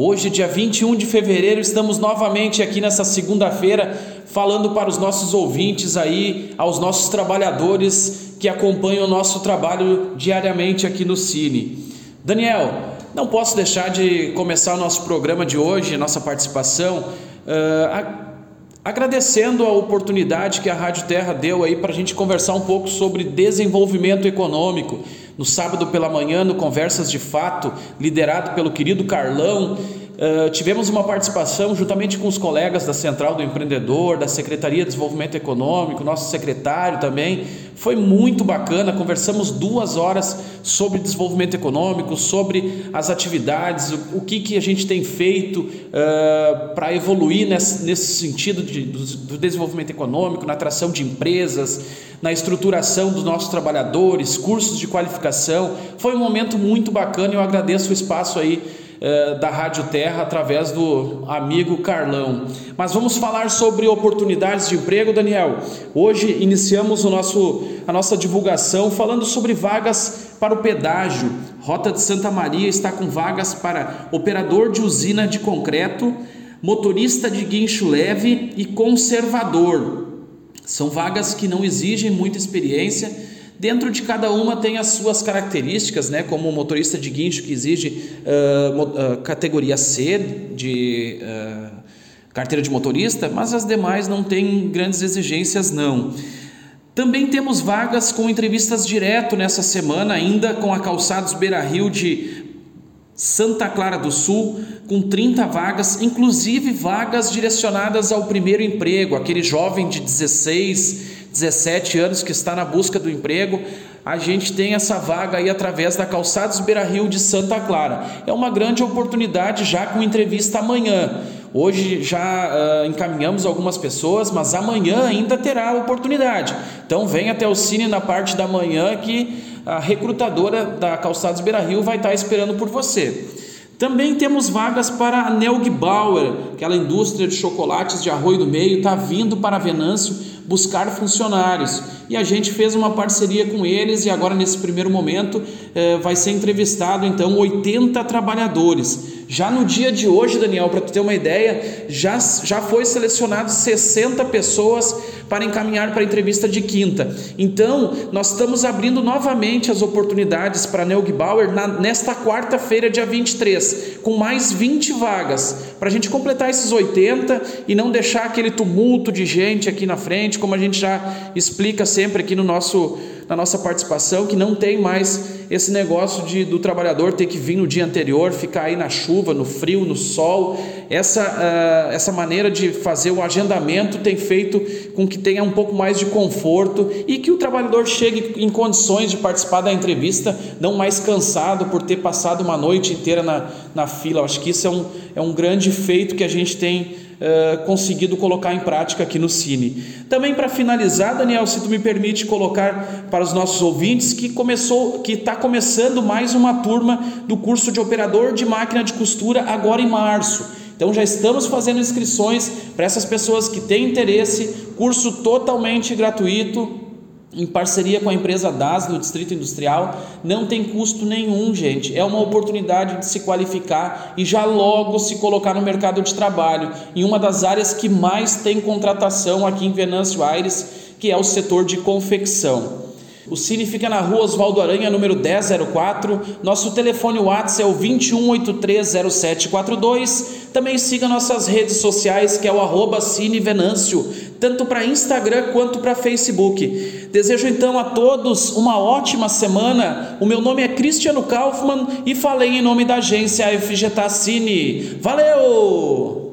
Hoje, dia 21 de fevereiro, estamos novamente aqui nessa segunda-feira falando para os nossos ouvintes aí, aos nossos trabalhadores que acompanham o nosso trabalho diariamente aqui no Cine. Daniel, não posso deixar de começar o nosso programa de hoje, nossa participação, agradecendo a oportunidade que a Rádio Terra deu aí para a gente conversar um pouco sobre desenvolvimento econômico. No sábado pela manhã, no Conversas de Fato, liderado pelo querido Carlão, tivemos uma participação juntamente com os colegas da Central do Empreendedor, da Secretaria de Desenvolvimento Econômico, nosso secretário também. Foi muito bacana, conversamos 2 horas sobre desenvolvimento econômico, sobre as atividades, o que a gente tem feito para evoluir nesse sentido do desenvolvimento econômico, na atração de empresas, na estruturação dos nossos trabalhadores, cursos de qualificação. Foi um momento muito bacana e eu agradeço o espaço aí da Rádio Terra através do amigo Carlão. Mas vamos falar sobre oportunidades de emprego, Daniel. Hoje iniciamos a nossa divulgação falando sobre vagas para o pedágio. Rota de Santa Maria está com vagas para operador de usina de concreto, motorista de guincho leve e conservador. São vagas que não exigem muita experiência. Dentro de cada uma tem as suas características, né? Como o motorista de guincho, que exige categoria C de carteira de motorista, mas as demais não têm grandes exigências, não. Também temos vagas com entrevistas direto nessa semana, ainda com a Calçados Beira Rio de Santa Clara do Sul, com 30 vagas, inclusive vagas direcionadas ao primeiro emprego, aquele jovem de 16 17 anos que está na busca do emprego. A gente tem essa vaga aí através da Calçados Beira Rio de Santa Clara. É uma grande oportunidade, já com entrevista amanhã. Hoje já encaminhamos algumas pessoas, mas amanhã ainda terá oportunidade. Então vem até o Cine na parte da manhã que a recrutadora da Calçados Beira Rio vai estar esperando por você. Também temos vagas para a Neugebauer, aquela indústria de chocolates de Arroio do Meio, está vindo para Venâncio buscar funcionários, e a gente fez uma parceria com eles, e agora nesse primeiro momento vai ser entrevistado então 80 trabalhadores. Já no dia de hoje, Daniel, para tu ter uma ideia, já foi selecionado 60 pessoas para encaminhar para a entrevista de quinta. Então nós estamos abrindo novamente as oportunidades para a Neugebauer nesta quarta-feira, dia 23, com mais 20 vagas, para a gente completar esses 80 e não deixar aquele tumulto de gente aqui na frente, como a gente já explica sempre aqui na nossa participação, que não tem mais esse negócio do trabalhador ter que vir no dia anterior, ficar aí na chuva, no frio, no sol. Essa maneira de fazer o agendamento tem feito com que tenha um pouco mais de conforto e que o trabalhador chegue em condições de participar da entrevista, não mais cansado por ter passado uma noite inteira na fila. Eu acho que isso é um grande feito que a gente tem conseguido colocar em prática aqui no Cine. Também, para finalizar, Daniel, se tu me permite colocar para os nossos ouvintes que está começando mais uma turma do curso de operador de máquina de costura agora em março. Então já estamos fazendo inscrições para essas pessoas que têm interesse, curso totalmente gratuito, em parceria com a empresa DAS do Distrito Industrial. Não tem custo nenhum, gente. É uma oportunidade de se qualificar e já logo se colocar no mercado de trabalho, em uma das áreas que mais tem contratação aqui em Venâncio Aires, que é o setor de confecção. O Cine fica na rua Oswaldo Aranha, número 1004. Nosso telefone WhatsApp é o 21830742. Também siga nossas redes sociais, que é o @Cine Venâncio, tanto para Instagram quanto para Facebook. Desejo então a todos uma ótima semana. O meu nome é Cristiano Kaufmann e falei em nome da agência FGTA Cine. Valeu!